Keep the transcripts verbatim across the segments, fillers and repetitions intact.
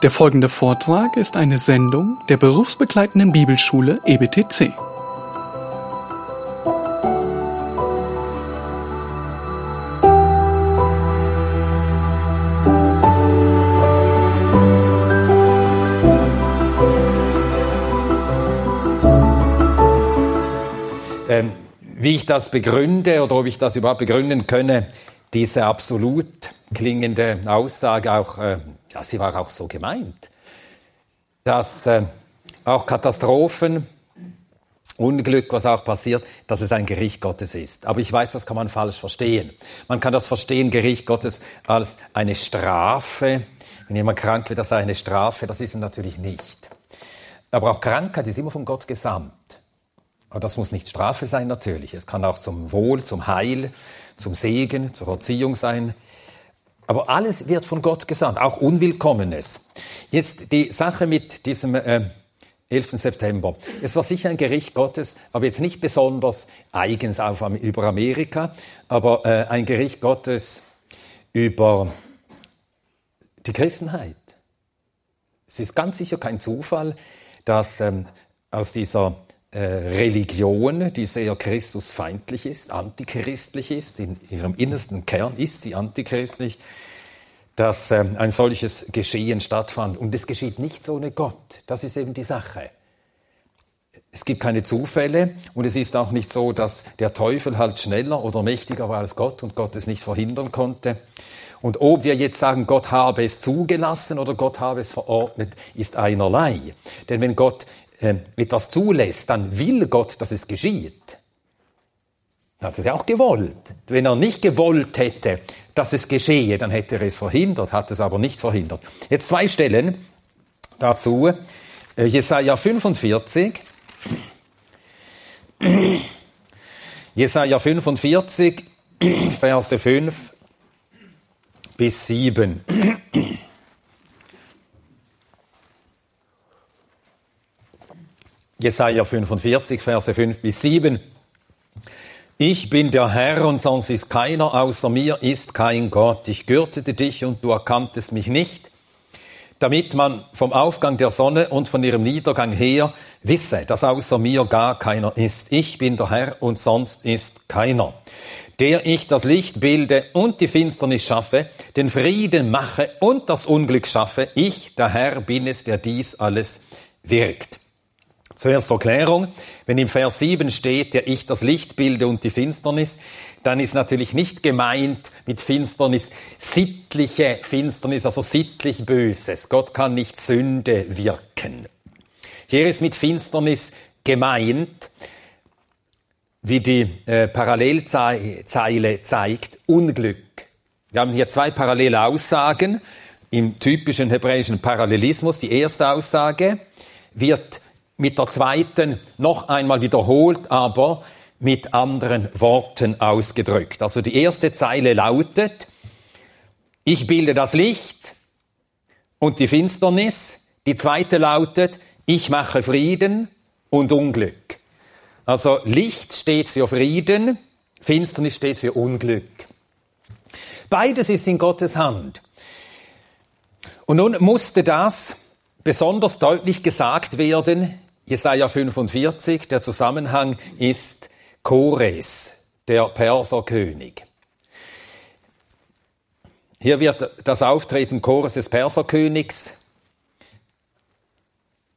Der folgende Vortrag ist eine Sendung der berufsbegleitenden Bibelschule E B T C. Ähm, wie ich das begründe oder ob ich das überhaupt begründen könne, diese absolut klingende Aussage auch, äh, ja, sie war auch so gemeint, dass äh, auch Katastrophen, Unglück, was auch passiert, dass es ein Gericht Gottes ist. Aber ich weiß, das kann man falsch verstehen. Man kann das verstehen, Gericht Gottes, als eine Strafe. Wenn jemand krank wird, das sei eine Strafe, das ist es natürlich nicht. Aber auch Krankheit ist immer von Gott gesandt. Aber das muss nicht Strafe sein, natürlich. Es kann auch zum Wohl, zum Heil, zum Segen, zur Erziehung sein. Aber alles wird von Gott gesandt, auch Unwillkommenes. Jetzt die Sache mit diesem äh, elften September. Es war sicher ein Gericht Gottes, aber jetzt nicht besonders eigens auf, über Amerika, aber äh, ein Gericht Gottes über die Christenheit. Es ist ganz sicher kein Zufall, dass ähm, aus dieser Religion, die sehr christusfeindlich ist, antichristlich ist, in ihrem innersten Kern ist sie antichristlich, dass ein solches Geschehen stattfand. Und es geschieht nichts ohne Gott. Das ist eben die Sache. Es gibt keine Zufälle und es ist auch nicht so, dass der Teufel halt schneller oder mächtiger war als Gott und Gott es nicht verhindern konnte. Und ob wir jetzt sagen, Gott habe es zugelassen oder Gott habe es verordnet, ist einerlei. Denn wenn Gott etwas zulässt, dann will Gott, dass es geschieht. Er hat es ja auch gewollt. Wenn er nicht gewollt hätte, dass es geschehe, dann hätte er es verhindert, hat es aber nicht verhindert. Jetzt zwei Stellen dazu. Jesaja fünfundvierzig. Jesaja fünfundvierzig, Verse fünf bis sieben. Jesaja fünfundvierzig, Verse fünf bis sieben. Ich bin der Herr und sonst ist keiner, außer mir ist kein Gott. Ich gürtete dich und du erkanntest mich nicht, damit man vom Aufgang der Sonne und von ihrem Niedergang her wisse, dass außer mir gar keiner ist. Ich bin der Herr und sonst ist keiner, der ich das Licht bilde und die Finsternis schaffe, den Frieden mache und das Unglück schaffe. Ich, der Herr, bin es, der dies alles wirkt. Zuerst zur Erklärung, wenn im Vers sieben steht, der ich das Licht bilde und die Finsternis, dann ist natürlich nicht gemeint mit Finsternis sittliche Finsternis, also sittlich Böses. Gott kann nicht Sünde wirken. Hier ist mit Finsternis gemeint, wie die äh, Parallelzeile zeigt, Unglück. Wir haben hier zwei parallele Aussagen im typischen hebräischen Parallelismus. Die erste Aussage wird mit der zweiten noch einmal wiederholt, aber mit anderen Worten ausgedrückt. Also die erste Zeile lautet, ich bilde das Licht und die Finsternis. Die zweite lautet, ich mache Frieden und Unglück. Also Licht steht für Frieden, Finsternis steht für Unglück. Beides ist in Gottes Hand. Und nun musste das besonders deutlich gesagt werden, Jesaja fünfundvierzig, der Zusammenhang ist Kores, der Perserkönig. Hier wird das Auftreten Kores des Perserkönigs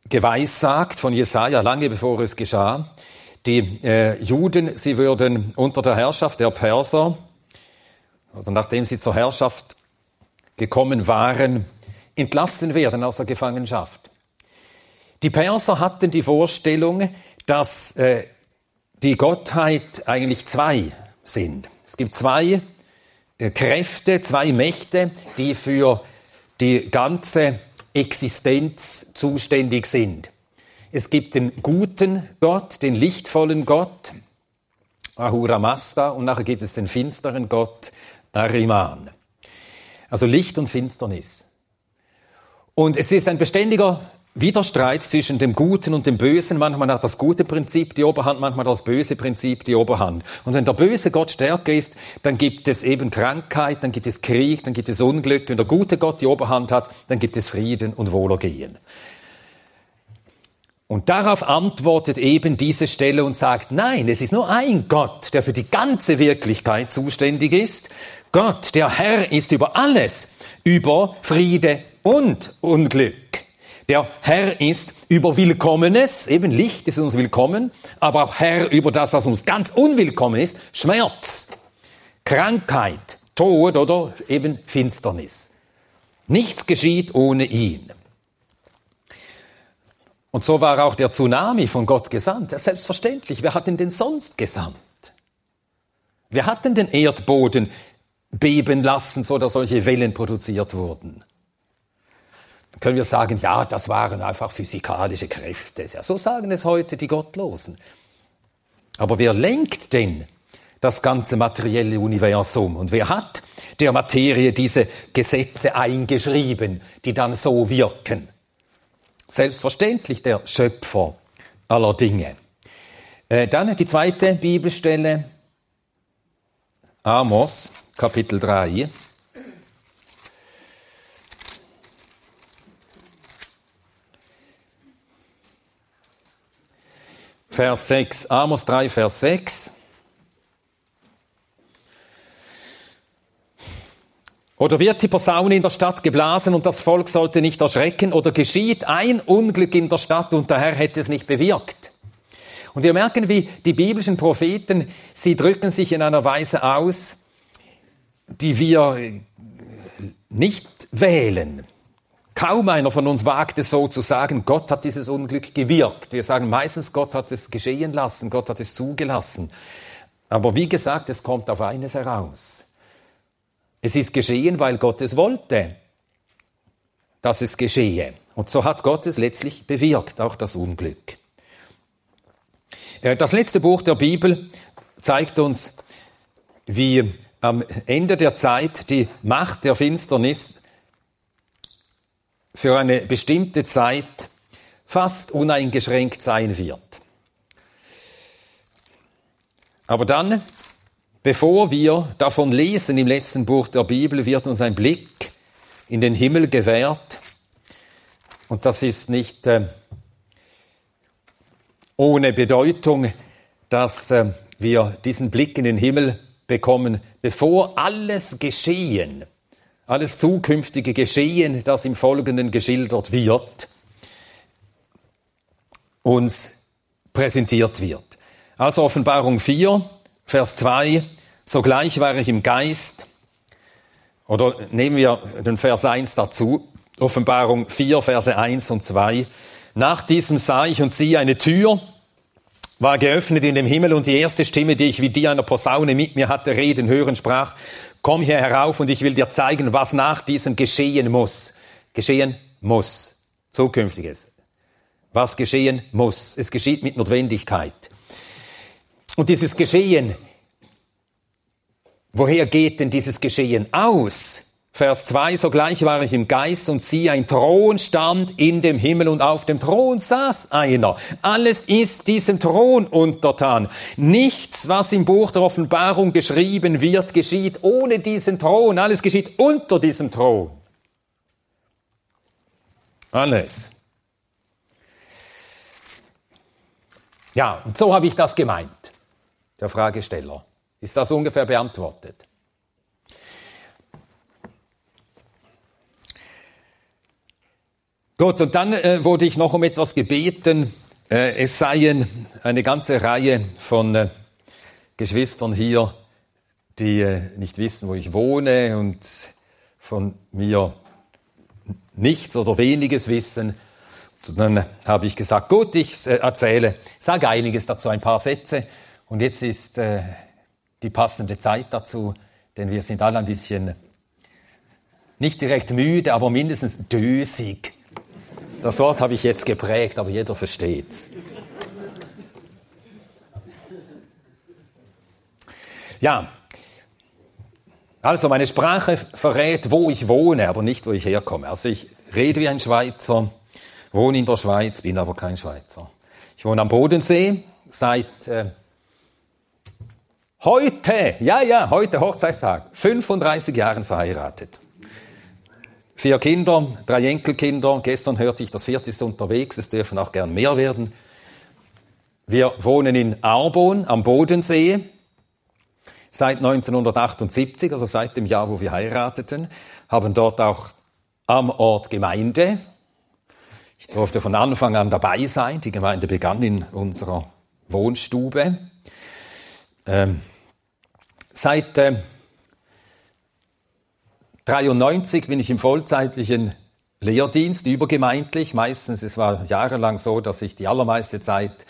geweissagt von Jesaja, lange bevor es geschah. Die äh, Juden, sie würden unter der Herrschaft der Perser, also nachdem sie zur Herrschaft gekommen waren, entlassen werden aus der Gefangenschaft. Die Perser hatten die Vorstellung, dass äh, die Gottheit eigentlich zwei sind. Es gibt zwei äh, Kräfte, zwei Mächte, die für die ganze Existenz zuständig sind. Es gibt den guten Gott, den lichtvollen Gott, Ahura Mazda, und nachher gibt es den finsteren Gott, Ahriman. Also Licht und Finsternis. Und es ist ein beständiger Widerstreit zwischen dem Guten und dem Bösen. Manchmal hat das gute Prinzip die Oberhand, manchmal das böse Prinzip die Oberhand. Und wenn der böse Gott stärker ist, dann gibt es eben Krankheit, dann gibt es Krieg, dann gibt es Unglück. Wenn der gute Gott die Oberhand hat, dann gibt es Frieden und Wohlergehen. Und darauf antwortet eben diese Stelle und sagt, nein, es ist nur ein Gott, der für die ganze Wirklichkeit zuständig ist. Gott, der Herr, ist über alles, über Friede und Unglück. Der Herr ist über Willkommenes, eben Licht ist uns willkommen, aber auch Herr über das, was uns ganz unwillkommen ist, Schmerz, Krankheit, Tod oder eben Finsternis. Nichts geschieht ohne ihn. Und so war auch der Tsunami von Gott gesandt. Ja, selbstverständlich, wer hat ihn denn sonst gesandt? Wer hat denn den Erdboden beben lassen, sodass solche Wellen produziert wurden? Können wir sagen, ja, das waren einfach physikalische Kräfte. Ja, so sagen es heute die Gottlosen. Aber wer lenkt denn das ganze materielle Universum? Und wer hat der Materie diese Gesetze eingeschrieben, die dann so wirken? Selbstverständlich der Schöpfer aller Dinge. Äh, dann die zweite Bibelstelle, Amos, Kapitel drei. Vers sechs, Amos drei, Vers sechs. Oder wird die Posaune in der Stadt geblasen und das Volk sollte nicht erschrecken? Oder geschieht ein Unglück in der Stadt und der Herr hätte es nicht bewirkt? Und wir merken, wie die biblischen Propheten, sie drücken sich in einer Weise aus, die wir nicht wählen. Kaum einer von uns wagt es so zu sagen, Gott hat dieses Unglück gewirkt. Wir sagen meistens, Gott hat es geschehen lassen, Gott hat es zugelassen. Aber wie gesagt, es kommt auf eines heraus. Es ist geschehen, weil Gott es wollte, dass es geschehe. Und so hat Gott es letztlich bewirkt, auch das Unglück. Das letzte Buch der Bibel zeigt uns, wie am Ende der Zeit die Macht der Finsternis für eine bestimmte Zeit fast uneingeschränkt sein wird. Aber dann, bevor wir davon lesen im letzten Buch der Bibel, wird uns ein Blick in den Himmel gewährt. Und das ist nicht äh, ohne Bedeutung, dass äh, wir diesen Blick in den Himmel bekommen, bevor alles geschehen alles zukünftige Geschehen, das im Folgenden geschildert wird, uns präsentiert wird. Also Offenbarung vier, Vers zwei, sogleich war ich im Geist, oder nehmen wir den Vers eins dazu, Offenbarung vier, Verse eins und zwei, nach diesem sah ich und siehe eine Tür, war geöffnet in dem Himmel und die erste Stimme, die ich wie die einer Posaune mit mir hatte reden hören, sprach, komm hier herauf und ich will dir zeigen, was nach diesem geschehen muss. Geschehen muss. Zukünftiges. Was geschehen muss. Es geschieht mit Notwendigkeit. Und dieses Geschehen, woher geht denn dieses Geschehen aus? Vers zwei, sogleich war ich im Geist und siehe, ein Thron stand in dem Himmel und auf dem Thron saß einer. Alles ist diesem Thron untertan. Nichts, was im Buch der Offenbarung geschrieben wird, geschieht ohne diesen Thron. Alles geschieht unter diesem Thron. Alles. Ja, und so habe ich das gemeint, der Fragesteller. Ist das ungefähr beantwortet? Gut, und dann äh, wurde ich noch um etwas gebeten. Äh, es seien eine ganze Reihe von äh, Geschwistern hier, die äh, nicht wissen, wo ich wohne und von mir nichts oder weniges wissen. Und dann äh, habe ich gesagt, gut, ich äh, erzähle, sage einiges dazu, ein paar Sätze. Und jetzt ist äh, die passende Zeit dazu, denn wir sind alle ein bisschen, nicht direkt müde, aber mindestens dösig. Das Wort habe ich jetzt geprägt, aber jeder versteht's. Ja, also meine Sprache verrät, wo ich wohne, aber nicht, wo ich herkomme. Also ich rede wie ein Schweizer wohne in der Schweiz, bin aber kein Schweizer. Ich wohne am Bodensee seit äh, heute, ja, ja, heute Hochzeitstag, fünfunddreißig Jahren verheiratet. Vier Kinder, drei Enkelkinder. Gestern hörte ich, das vierte ist unterwegs. Es dürfen auch gern mehr werden. Wir wohnen in Arbon am Bodensee seit neunzehnhundertachtundsiebzig, also seit dem Jahr, wo wir heirateten. Haben dort auch am Ort Gemeinde. Ich durfte von Anfang an dabei sein. Die Gemeinde begann in unserer Wohnstube. Ähm, seit... Äh, neunzehnhundertdreiundneunzig bin ich im vollzeitlichen Lehrdienst, übergemeindlich. Meistens, es war jahrelang so, dass ich die allermeiste Zeit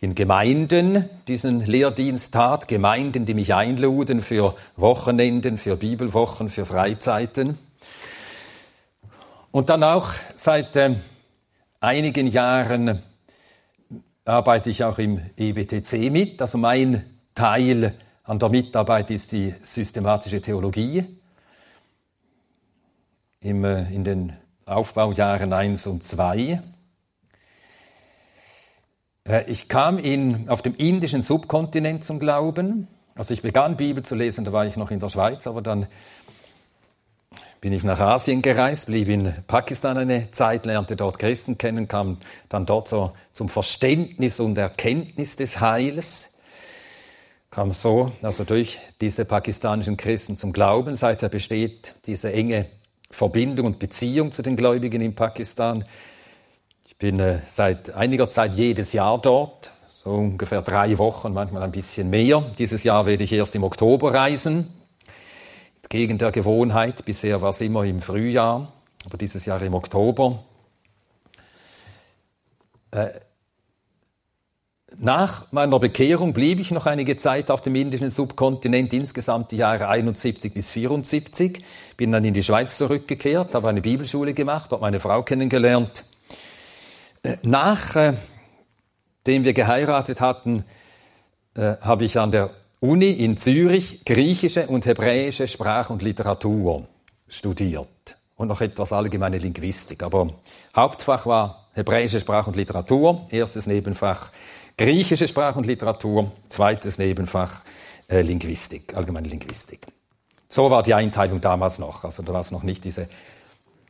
in Gemeinden diesen Lehrdienst tat. Gemeinden, die mich einluden für Wochenenden, für Bibelwochen, für Freizeiten. Und dann auch seit äh, einigen Jahren arbeite ich auch im E B T C mit. Also mein Teil an der Mitarbeit ist die systematische Theologie. In den Aufbaujahren eins und zwei. Ich kam in, auf dem indischen Subkontinent zum Glauben. Also ich begann, Bibel zu lesen, da war ich noch in der Schweiz, aber dann bin ich nach Asien gereist, blieb in Pakistan eine Zeit, lernte dort Christen kennen, kam dann dort so zum Verständnis und Erkenntnis des Heils. Kam so, also durch diese pakistanischen Christen zum Glauben. Seither besteht diese enge Verbindung und Beziehung zu den Gläubigen in Pakistan. Ich bin äh, seit einiger Zeit jedes Jahr dort, so ungefähr drei Wochen, manchmal ein bisschen mehr. Dieses Jahr werde ich erst im Oktober reisen, entgegen der Gewohnheit. Bisher war es immer im Frühjahr, aber dieses Jahr im Oktober. Äh, nach meiner Bekehrung blieb ich noch einige Zeit auf dem indischen Subkontinent, insgesamt die Jahre einundsiebzig bis vierundsiebzig. Bin dann in die Schweiz zurückgekehrt, habe eine Bibelschule gemacht, habe meine Frau kennengelernt. Nachdem wir geheiratet hatten, habe ich an der Uni in Zürich griechische und hebräische Sprache und Literatur studiert. Und noch etwas allgemeine Linguistik. Aber Hauptfach war hebräische Sprache und Literatur, erstes Nebenfach griechische Sprache und Literatur, zweites Nebenfach äh, Linguistik, allgemeine Linguistik. So war die Einteilung damals noch. Also da war es noch nicht diese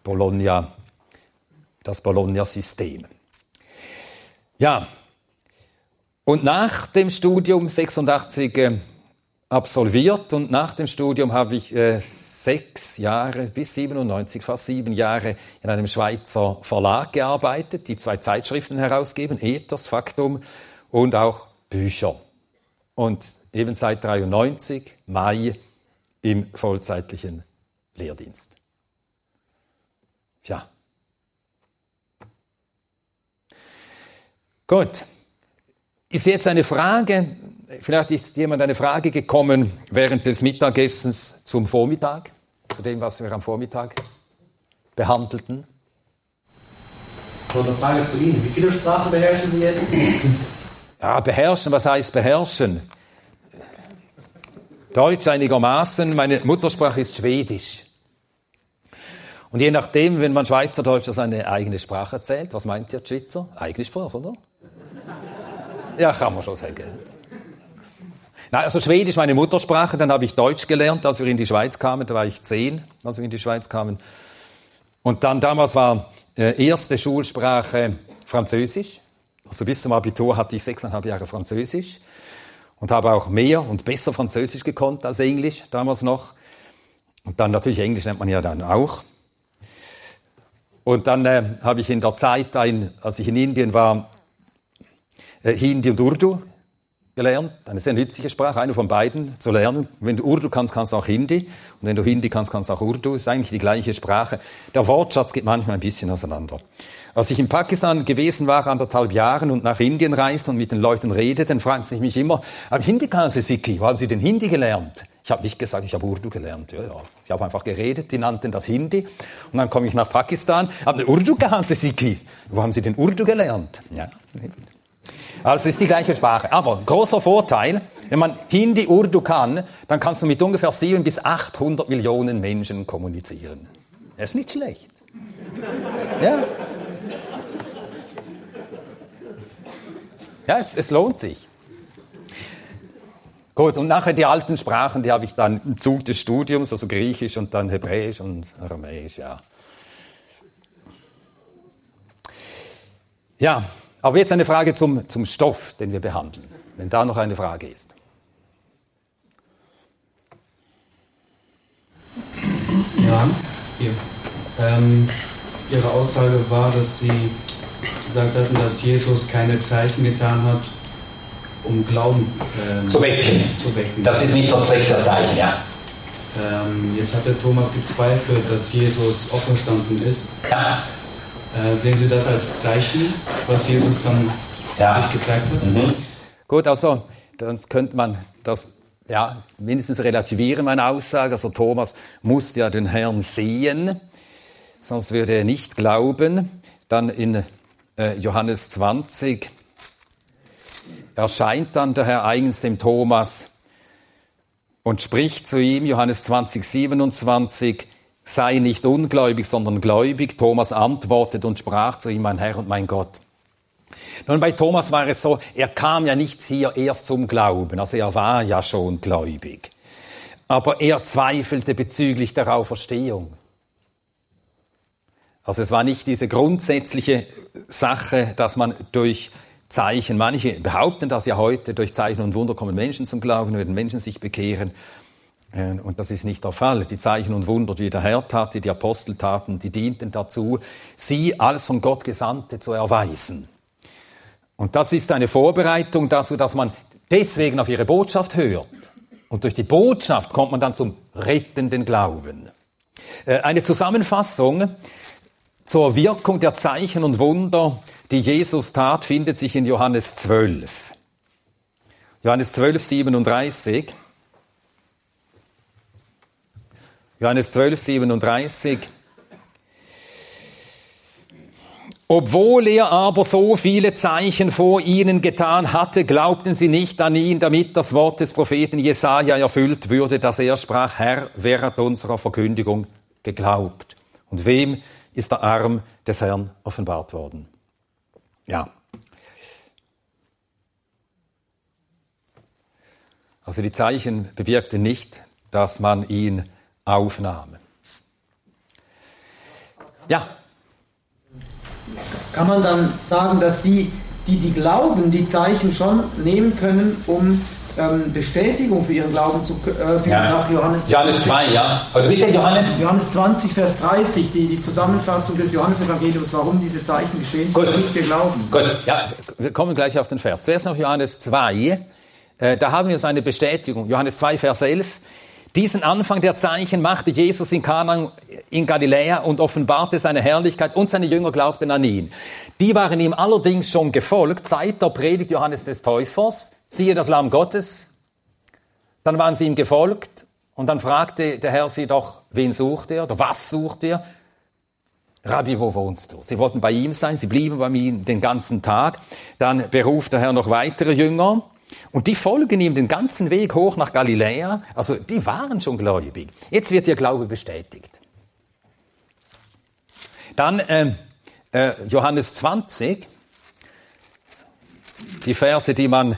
Bologna, das Bologna-System. Ja, und nach dem Studium sechsundachtzig äh, absolviert und nach dem Studium habe ich äh, sechs Jahre bis siebenundneunzig, fast sieben Jahre in einem Schweizer Verlag gearbeitet, die zwei Zeitschriften herausgeben, Ethos, Faktum und auch Bücher. Und eben seit neunzehnhundertdreiundneunzig, Mai, im vollzeitlichen Lehrdienst. Tja. Gut. Ist jetzt eine Frage, vielleicht ist jemand eine Frage gekommen während des Mittagessens zum Vormittag, zu dem, was wir am Vormittag behandelten. Noch eine Frage zu Ihnen. Wie viele Sprachen beherrschen Sie jetzt? Ja, beherrschen, was heißt beherrschen? Deutsch einigermaßen, meine Muttersprache ist Schwedisch. Und je nachdem, wenn man Schweizerdeutsch als eine eigene Sprache zählt, was meint ihr Schweizer? Eigene Sprache, oder? Ja, kann man schon sagen. Nein, also Schwedisch meine Muttersprache, dann habe ich Deutsch gelernt, als wir in die Schweiz kamen, da war ich zehn, als wir in die Schweiz kamen. Und dann damals war äh, erste Schulsprache Französisch. Also bis zum Abitur hatte ich sechseinhalb Jahre Französisch und habe auch mehr und besser Französisch gekonnt als Englisch damals noch. Und dann natürlich Englisch nennt man ja dann auch. Und dann äh, habe ich in der Zeit, ein, als ich in Indien war, Hindi und Urdu gelernt, eine sehr nützliche Sprache, eine von beiden zu lernen. Wenn du Urdu kannst, kannst du auch Hindi. Und wenn du Hindi kannst, kannst du auch Urdu. Es ist eigentlich die gleiche Sprache. Der Wortschatz geht manchmal ein bisschen auseinander. Als ich in Pakistan gewesen war, anderthalb Jahren, und nach Indien reiste und mit den Leuten redete, dann fragten sie mich immer, am Hindi kann sie Sikhi, wo haben Sie denn Hindi gelernt? Ich habe nicht gesagt, ich habe Urdu gelernt. Ja, ja. Ich habe einfach geredet, die nannten das Hindi. Und dann komme ich nach Pakistan, aber Urdu kann sie Sikhi. Wo haben Sie denn Urdu gelernt? Ja, also ist die gleiche Sprache. Aber großer Vorteil, wenn man Hindi, Urdu kann, dann kannst du mit ungefähr siebenhundert bis achthundert Millionen Menschen kommunizieren. Das ist nicht schlecht. Ja. Ja, es, es lohnt sich. Gut, und nachher die alten Sprachen, die habe ich dann im Zug des Studiums, also Griechisch und dann Hebräisch und Aramäisch, ja. Ja, aber jetzt eine Frage zum, zum Stoff, den wir behandeln, wenn da noch eine Frage ist. Ja, hier. Ähm, Ihre Aussage war, dass Sie gesagt hatten, dass Jesus keine Zeichen getan hat, um Glauben ähm, zu wecken. zu wecken. Das ist nicht das rechte Zeichen, ja. Ähm, jetzt hatte Thomas gezweifelt, dass Jesus auferstanden ist. Ja. Äh, sehen Sie das als Zeichen, was Jesus dann ja. sich gezeigt hat? Mhm. Gut, also sonst könnte man das ja mindestens relativieren, meine Aussage. Also Thomas musste ja den Herrn sehen, sonst würde er nicht glauben. Dann in äh, Johannes zwanzig erscheint dann der Herr eigens dem Thomas und spricht zu ihm, Johannes zwanzig, siebenundzwanzig, sei nicht ungläubig, sondern gläubig. Thomas antwortet und sprach zu ihm, mein Herr und mein Gott. Nun, bei Thomas war es so, er kam ja nicht hier erst zum Glauben, also er war ja schon gläubig. Aber er zweifelte bezüglich der Auferstehung. Also es war nicht diese grundsätzliche Sache, dass man durch Zeichen. Manche behaupten das ja heute, durch Zeichen und Wunder kommen Menschen zum Glauben, werden Menschen sich bekehren. Und das ist nicht der Fall. Die Zeichen und Wunder, die der Herr tat, die die Apostel taten, die dienten dazu, sie als von Gott Gesandte zu erweisen. Und das ist eine Vorbereitung dazu, dass man deswegen auf ihre Botschaft hört. Und durch die Botschaft kommt man dann zum rettenden Glauben. Eine Zusammenfassung zur Wirkung der Zeichen und Wunder, die Jesus tat, findet sich in Johannes zwölf. Johannes zwölf, siebenunddreißig. Johannes zwölf, siebenunddreißig. Obwohl er aber so viele Zeichen vor ihnen getan hatte, glaubten sie nicht an ihn, damit das Wort des Propheten Jesaja erfüllt würde, dass er sprach, Herr, wer hat unserer Verkündigung geglaubt? Und wem ist der Arm des Herrn offenbart worden? Ja. Also die Zeichen bewirkten nicht, dass man ihn aufnahm. Ja. Kann man dann sagen, dass die, die, die glauben, die Zeichen schon nehmen können, um ähm, Bestätigung für ihren Glauben zu äh, finden, ja. Nach Johannes, Johannes zwei, ja. Also bitte Johannes. Johannes zwanzig, Vers dreißig, die, die Zusammenfassung des Johannes-Evangeliums, warum diese Zeichen geschehen sind, damit wir glauben. Gut, ja, wir kommen gleich auf den Vers. Zuerst noch Johannes zwei, äh, da haben wir so eine Bestätigung. Johannes zwei, Vers elf. Diesen Anfang der Zeichen machte Jesus in Kana in Galiläa und offenbarte seine Herrlichkeit und seine Jünger glaubten an ihn. Die waren ihm allerdings schon gefolgt, seit der Predigt Johannes des Täufers, siehe das Lamm Gottes. Dann waren sie ihm gefolgt und dann fragte der Herr sie doch, wen sucht ihr oder was sucht ihr? Rabbi, wo wohnst du? Sie wollten bei ihm sein, sie blieben bei ihm den ganzen Tag. Dann beruft der Herr noch weitere Jünger. Und die folgen ihm den ganzen Weg hoch nach Galiläa. Also die waren schon gläubig. Jetzt wird ihr Glaube bestätigt. Dann äh, äh, Johannes zwanzig, die Verse, die man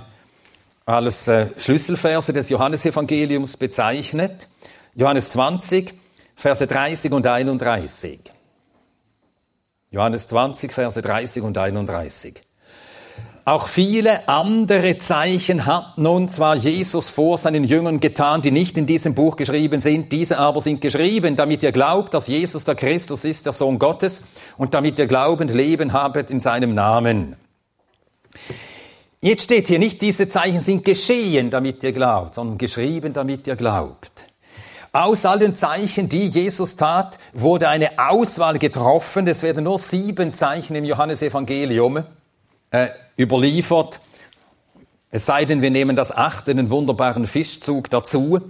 als äh, Schlüsselverse des Johannesevangeliums bezeichnet. Johannes zwanzig, Verse dreißig und einunddreißig. Johannes zwanzig, Verse dreißig und einunddreißig. Auch viele andere Zeichen hat nun zwar Jesus vor seinen Jüngern getan, die nicht in diesem Buch geschrieben sind, diese aber sind geschrieben, damit ihr glaubt, dass Jesus der Christus ist, der Sohn Gottes, und damit ihr glaubend Leben habet in seinem Namen. Jetzt steht hier nicht, diese Zeichen sind geschehen, damit ihr glaubt, sondern geschrieben, damit ihr glaubt. Aus all den Zeichen, die Jesus tat, wurde eine Auswahl getroffen. Es werden nur sieben Zeichen im Johannesevangelium äh, überliefert, es sei denn, wir nehmen das achte, den wunderbaren Fischzug dazu.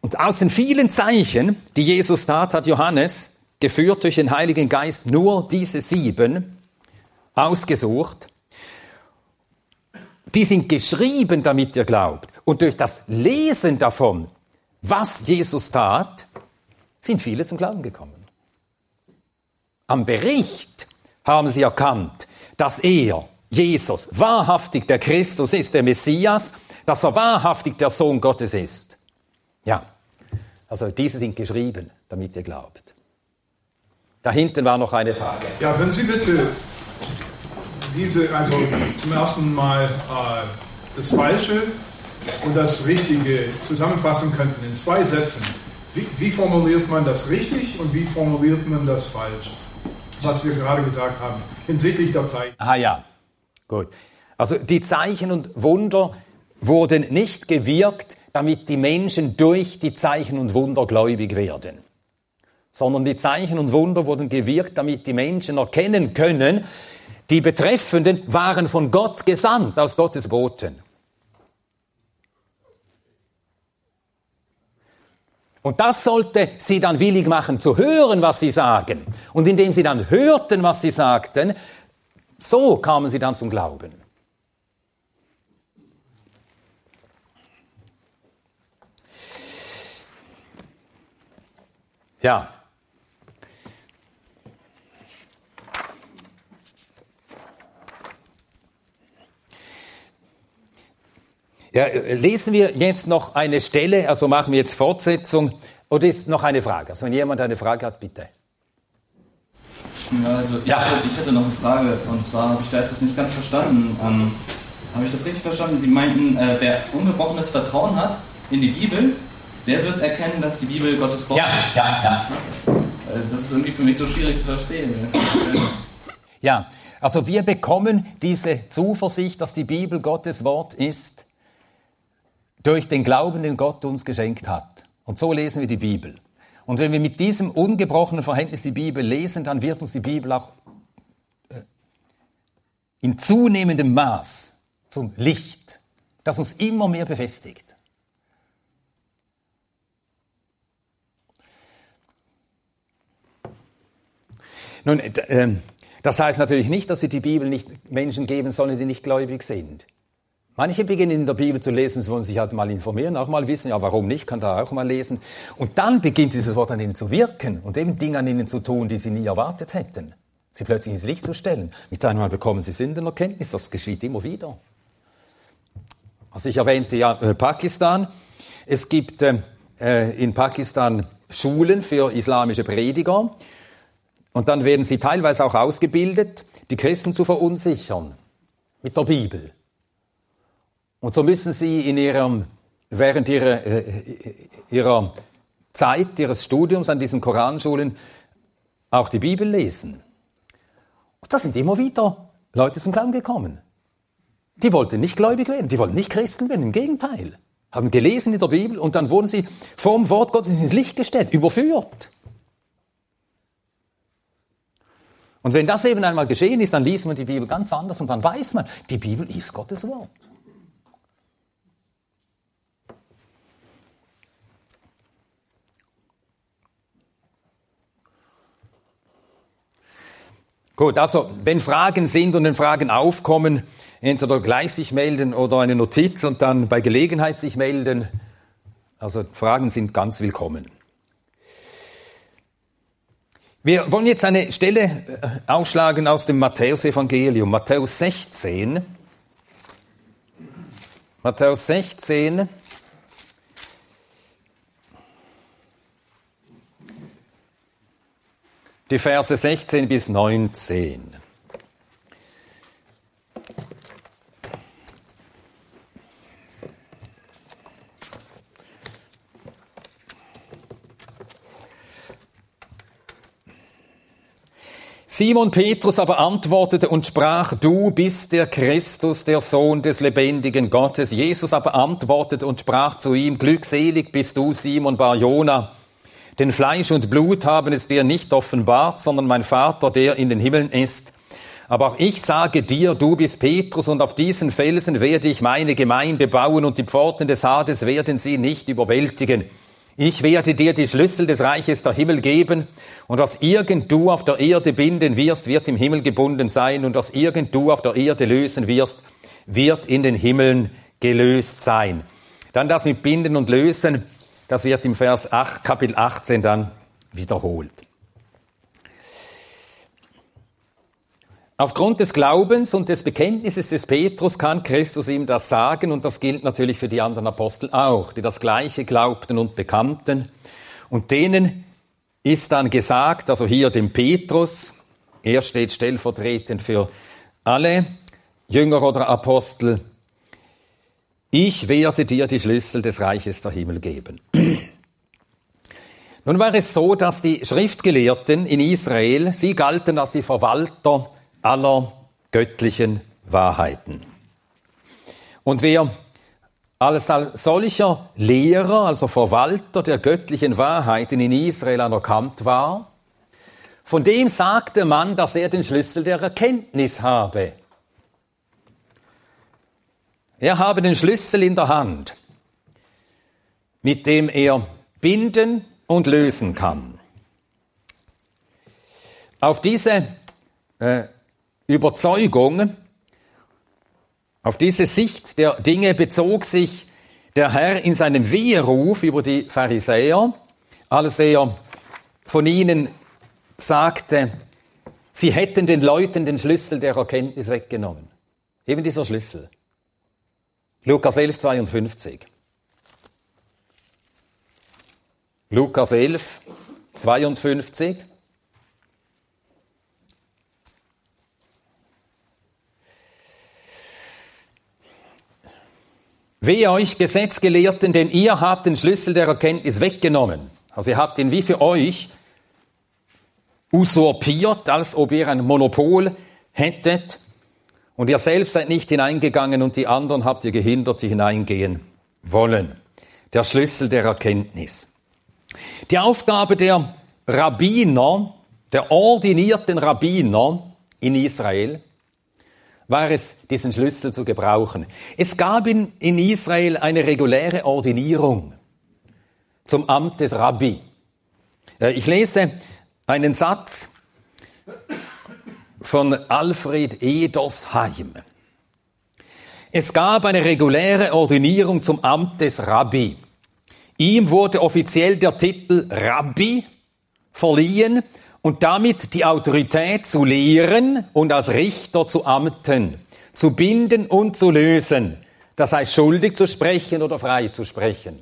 Und aus den vielen Zeichen, die Jesus tat, hat Johannes, geführt durch den Heiligen Geist, nur diese sieben ausgesucht. Die sind geschrieben, damit ihr glaubt. Und durch das Lesen davon, was Jesus tat, sind viele zum Glauben gekommen. Am Bericht haben sie erkannt, dass er Jesus wahrhaftig der Christus ist, der Messias, dass er wahrhaftig der Sohn Gottes ist. Ja, also diese sind geschrieben, damit ihr glaubt. Da hinten war noch eine Frage. Ja, sind Sie bitte diese, also zum ersten Mal äh, das Falsche und das Richtige zusammenfassen könnten in zwei Sätzen. Wie, wie formuliert man das richtig und wie formuliert man das falsch? Was wir gerade gesagt haben, hinsichtlich der Zeichen. Ah ja, gut. Also die Zeichen und Wunder wurden nicht gewirkt, damit die Menschen durch die Zeichen und Wunder gläubig werden. Sondern die Zeichen und Wunder wurden gewirkt, damit die Menschen erkennen können, die Betreffenden waren von Gott gesandt als Gottes Boten. Und das sollte sie dann willig machen, zu hören, was sie sagen. Und indem sie dann hörten, was sie sagten, so kamen sie dann zum Glauben. Ja. Ja, lesen wir jetzt noch eine Stelle, also machen wir jetzt Fortsetzung. Oder ist noch eine Frage? Also wenn jemand eine Frage hat, bitte. Ja, also ich, ja. Hatte, ich hatte noch eine Frage, und zwar habe ich da etwas nicht ganz verstanden. Ähm, habe ich das richtig verstanden? Sie meinten, äh, wer ungebrochenes Vertrauen hat in die Bibel, der wird erkennen, dass die Bibel Gottes Wort ja, ist. Ja, ja, ja. Das ist irgendwie für mich so schwierig zu verstehen. Ja, also wir bekommen diese Zuversicht, dass die Bibel Gottes Wort ist, durch den Glauben, den Gott uns geschenkt hat. Und so lesen wir die Bibel. Und wenn wir mit diesem ungebrochenen Verhältnis die Bibel lesen, dann wird uns die Bibel auch in zunehmendem Maß zum Licht, das uns immer mehr befestigt. Nun, das heißt natürlich nicht, dass wir die Bibel nicht Menschen geben sollen, die nicht gläubig sind. Manche beginnen in der Bibel zu lesen, sie wollen sich halt mal informieren, auch mal wissen, ja warum nicht, kann da auch mal lesen. Und dann beginnt dieses Wort an ihnen zu wirken und eben Dinge an ihnen zu tun, die sie nie erwartet hätten. Sie plötzlich ins Licht zu stellen. Mit einmal bekommen sie Sündenerkenntnis, das geschieht immer wieder. Also ich erwähnte ja äh, Pakistan. Es gibt äh, in Pakistan Schulen für islamische Prediger. Und dann werden sie teilweise auch ausgebildet, die Christen zu verunsichern mit der Bibel. Und so müssen sie in ihrem, während ihrer, äh, ihrer Zeit, ihres Studiums an diesen Koranschulen auch die Bibel lesen. Und da sind immer wieder Leute zum Glauben gekommen. Die wollten nicht gläubig werden, die wollten nicht Christen werden, im Gegenteil. Haben gelesen in der Bibel und dann wurden sie vom Wort Gottes ins Licht gestellt, überführt. Und wenn das eben einmal geschehen ist, dann liest man die Bibel ganz anders und dann weiß man, die Bibel ist Gottes Wort. Gut, also wenn Fragen sind und wenn Fragen aufkommen, entweder gleich sich melden oder eine Notiz und dann bei Gelegenheit sich melden. Also Fragen sind ganz willkommen. Wir wollen jetzt eine Stelle aufschlagen aus dem Matthäusevangelium, Matthäus sechzehn. Matthäus sechzehn. Die Verse sechzehn bis neunzehn. Simon Petrus aber antwortete und sprach, du bist der Christus, der Sohn des lebendigen Gottes. Jesus aber antwortete und sprach zu ihm, glückselig bist du, Simon Barjona, denn Fleisch und Blut haben es dir nicht offenbart, sondern mein Vater, der in den Himmeln ist. Aber auch ich sage dir, du bist Petrus, und auf diesen Felsen werde ich meine Gemeinde bauen, und die Pforten des Hades werden sie nicht überwältigen. Ich werde dir die Schlüssel des Reiches der Himmel geben, und was irgend du auf der Erde binden wirst, wird im Himmel gebunden sein, und was irgend du auf der Erde lösen wirst, wird in den Himmeln gelöst sein. Dann das mit Binden und Lösen, das wird im Vers acht, Kapitel achtzehn dann wiederholt. Aufgrund des Glaubens und des Bekenntnisses des Petrus kann Christus ihm das sagen, und das gilt natürlich für die anderen Apostel auch, die das Gleiche glaubten und bekannten. Und denen ist dann gesagt, also hier dem Petrus, er steht stellvertretend für alle Jünger oder Apostel, ich werde dir die Schlüssel des Reiches der Himmel geben. Nun war es so, dass die Schriftgelehrten in Israel, sie galten als die Verwalter aller göttlichen Wahrheiten. Und wer als solcher Lehrer, also Verwalter der göttlichen Wahrheiten in Israel anerkannt war, von dem sagte man, dass er den Schlüssel der Erkenntnis habe. Er habe den Schlüssel in der Hand, mit dem er binden und lösen kann. Auf diese äh, Überzeugung, auf diese Sicht der Dinge bezog sich der Herr in seinem Weheruf über die Pharisäer, als er von ihnen sagte, sie hätten den Leuten den Schlüssel der Erkenntnis weggenommen. Eben dieser Schlüssel. Lukas elf, zweiundfünfzig. Lukas elf, zweiundfünfzig. Wehe euch, Gesetzgelehrten, denn ihr habt den Schlüssel der Erkenntnis weggenommen. Also ihr habt ihn wie für euch usurpiert, als ob ihr ein Monopol hättet. Und ihr selbst seid nicht hineingegangen und die anderen habt ihr gehindert, die hineingehen wollen. Der Schlüssel der Erkenntnis. Die Aufgabe der Rabbiner, der ordinierten Rabbiner in Israel, war es, diesen Schlüssel zu gebrauchen. Es gab in, in Israel eine reguläre Ordinierung zum Amt des Rabbi. Ich lese einen Satz von Alfred Edersheim. Es gab eine reguläre Ordinierung zum Amt des Rabbi. Ihm wurde offiziell der Titel Rabbi verliehen und damit die Autorität zu lehren und als Richter zu amten, zu binden und zu lösen, das heißt schuldig zu sprechen oder frei zu sprechen.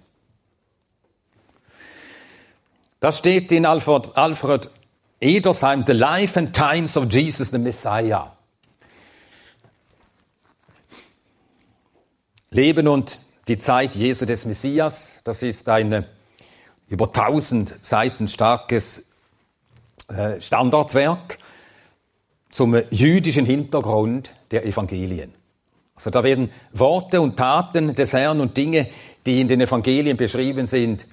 Das steht in Alfred, Alfred Edersheim, The Life and Times of Jesus the Messiah. Leben und die Zeit Jesu des Messias, das ist ein über tausend Seiten starkes Standardwerk zum jüdischen Hintergrund der Evangelien. Also da werden Worte und Taten des Herrn und Dinge, die in den Evangelien beschrieben sind,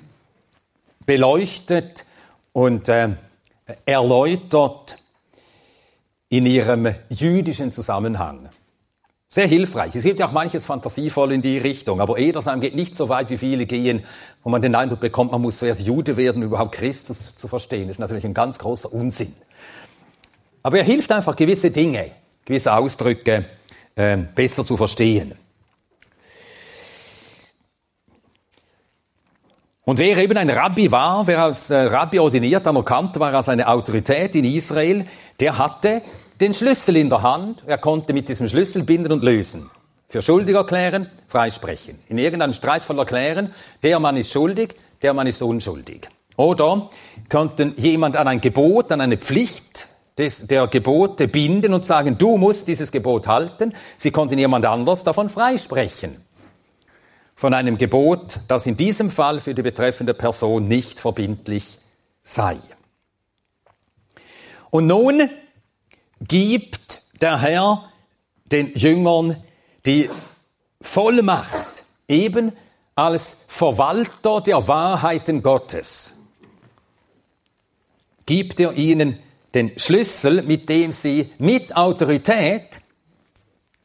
beleuchtet und äh, erläutert in ihrem jüdischen Zusammenhang. Sehr hilfreich. Es gibt ja auch manches fantasievoll in die Richtung, aber Edersheim geht nicht so weit, wie viele gehen, wo man den Eindruck bekommt, man muss zuerst Jude werden, um überhaupt Christus zu verstehen. Das ist natürlich ein ganz großer Unsinn. Aber er hilft einfach, gewisse Dinge, gewisse Ausdrücke äh, besser zu verstehen. Und wer eben ein Rabbi war, wer als äh, Rabbi ordiniert anerkannt war als eine Autorität in Israel, der hatte den Schlüssel in der Hand, er konnte mit diesem Schlüssel binden und lösen. Für schuldig erklären, freisprechen. In irgendeinem Streitfall erklären, der Mann ist schuldig, der Mann ist unschuldig. Oder konnten jemand an ein Gebot, an eine Pflicht des, der Gebote binden und sagen, du musst dieses Gebot halten. Sie konnten jemand anders davon freisprechen. Von einem Gebot, das in diesem Fall für die betreffende Person nicht verbindlich sei. Und nun gibt der Herr den Jüngern die Vollmacht, eben als Verwalter der Wahrheiten Gottes. Gibt er ihnen den Schlüssel, mit dem sie mit Autorität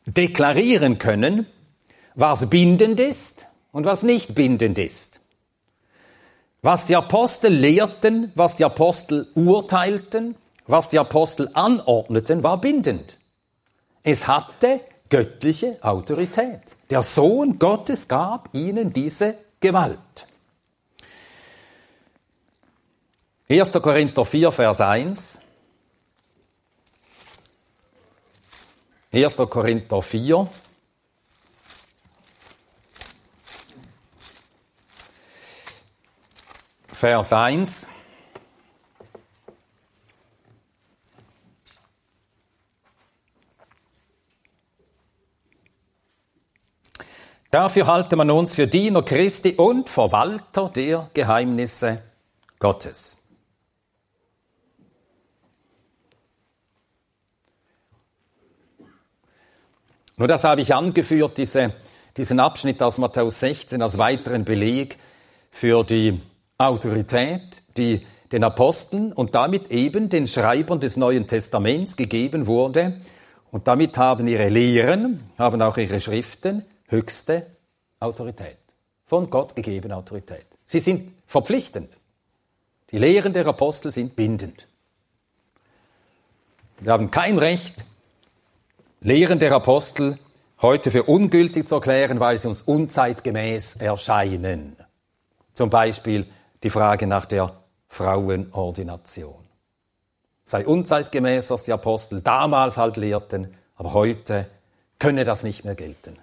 deklarieren können, was bindend ist und was nicht bindend ist. Was die Apostel lehrten, was die Apostel urteilten, was die Apostel anordneten, war bindend. Es hatte göttliche Autorität. Der Sohn Gottes gab ihnen diese Gewalt. erster Korinther vier, Vers eins. erster Korinther vier. Vers eins. Dafür halte man uns für Diener Christi und Verwalter der Geheimnisse Gottes. Nur das habe ich angeführt, diese, diesen Abschnitt aus Matthäus sechzehn als weiteren Beleg für die Autorität, die den Aposteln und damit eben den Schreibern des Neuen Testaments gegeben wurde. Und damit haben ihre Lehren, haben auch ihre Schriften höchste Autorität. Von Gott gegebene Autorität. Sie sind verpflichtend. Die Lehren der Apostel sind bindend. Wir haben kein Recht, Lehren der Apostel heute für ungültig zu erklären, weil sie uns unzeitgemäß erscheinen. Zum Beispiel die Frage nach der Frauenordination. Sei unzeitgemäß, was die Apostel damals halt lehrten, aber heute könne das nicht mehr gelten.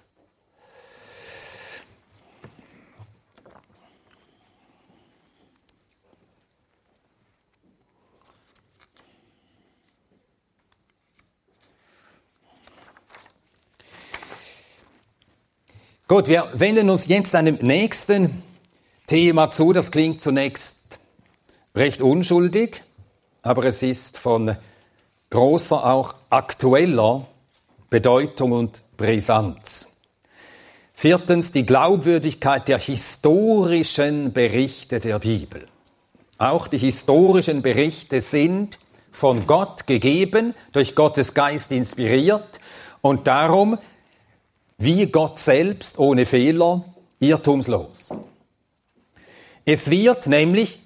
Gut, wir wenden uns jetzt einem nächsten Thema zu. Das klingt zunächst recht unschuldig, aber es ist von großer, auch aktueller Bedeutung und Brisanz. Viertens, die Glaubwürdigkeit der historischen Berichte der Bibel. Auch die historischen Berichte sind von Gott gegeben, durch Gottes Geist inspiriert und darum wie Gott selbst, ohne Fehler, irrtumslos. Es wird nämlich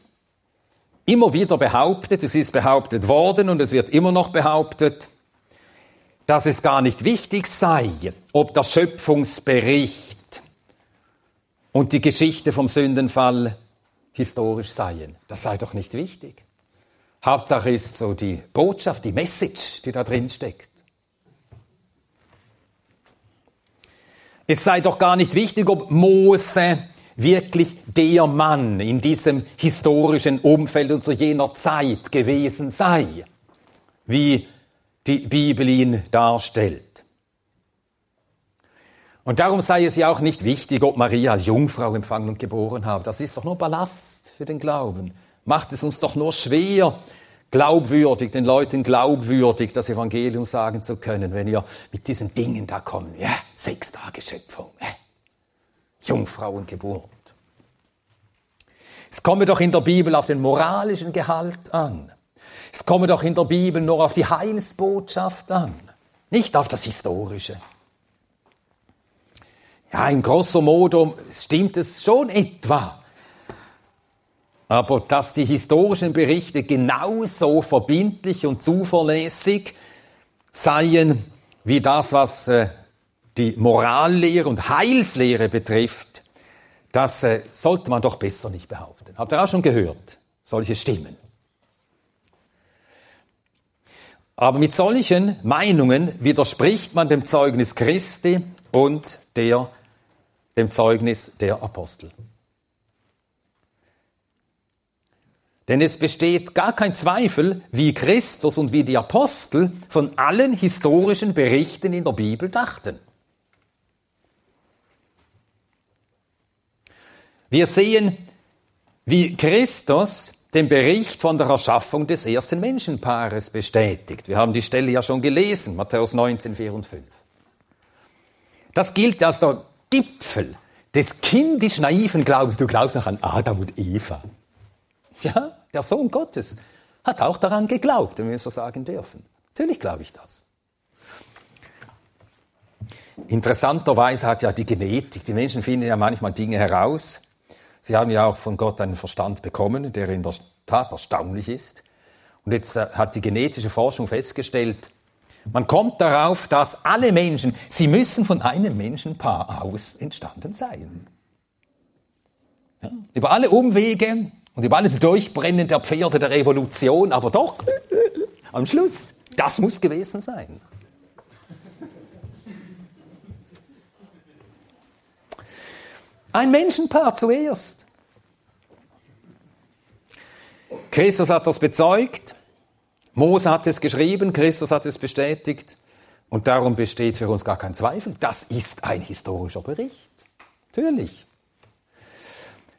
immer wieder behauptet, es ist behauptet worden und es wird immer noch behauptet, dass es gar nicht wichtig sei, ob der Schöpfungsbericht und die Geschichte vom Sündenfall historisch seien. Das sei doch nicht wichtig. Hauptsache ist so die Botschaft, die Message, die da drin steckt. Es sei doch gar nicht wichtig, ob Mose wirklich der Mann in diesem historischen Umfeld und zu jener Zeit gewesen sei, wie die Bibel ihn darstellt. Und darum sei es ja auch nicht wichtig, ob Maria als Jungfrau empfangen und geboren habe. Das ist doch nur Ballast für den Glauben. Macht es uns doch nur schwer, glaubwürdig, den Leuten glaubwürdig das Evangelium sagen zu können, wenn ihr mit diesen Dingen da kommt. Ja, sechs Tage Schöpfung, ja, Jungfrau und Geburt. Es komme doch in der Bibel auf den moralischen Gehalt an. Es komme doch in der Bibel nur auf die Heilsbotschaft an, nicht auf das Historische. Ja, in grosso modo stimmt es schon etwa. Aber dass die historischen Berichte genauso verbindlich und zuverlässig seien wie das, was äh, die Morallehre und Heilslehre betrifft, das äh, sollte man doch besser nicht behaupten. Habt ihr auch schon gehört, solche Stimmen. Aber mit solchen Meinungen widerspricht man dem Zeugnis Christi und der, dem Zeugnis der Apostel. Denn es besteht gar kein Zweifel, wie Christus und wie die Apostel von allen historischen Berichten in der Bibel dachten. Wir sehen, wie Christus den Bericht von der Erschaffung des ersten Menschenpaares bestätigt. Wir haben die Stelle ja schon gelesen, Matthäus neunzehn, vier und fünf. Das gilt als der Gipfel des kindisch-naiven Glaubens. Du glaubst noch an Adam und Eva. Ja, der Sohn Gottes hat auch daran geglaubt, wenn wir es so sagen dürfen. Natürlich glaube ich das. Interessanterweise hat ja die Genetik, die Menschen finden ja manchmal Dinge heraus. Sie haben ja auch von Gott einen Verstand bekommen, der in der Tat erstaunlich ist. Und jetzt hat die genetische Forschung festgestellt, man kommt darauf, dass alle Menschen, sie müssen von einem Menschenpaar aus entstanden sein. Ja, über alle Umwege und über alles Durchbrennen der Pferde der Evolution, aber doch, am Schluss, das muss gewesen sein. Ein Menschenpaar zuerst. Christus hat das bezeugt, Mose hat es geschrieben, Christus hat es bestätigt und darum besteht für uns gar kein Zweifel. Das ist ein historischer Bericht. Natürlich.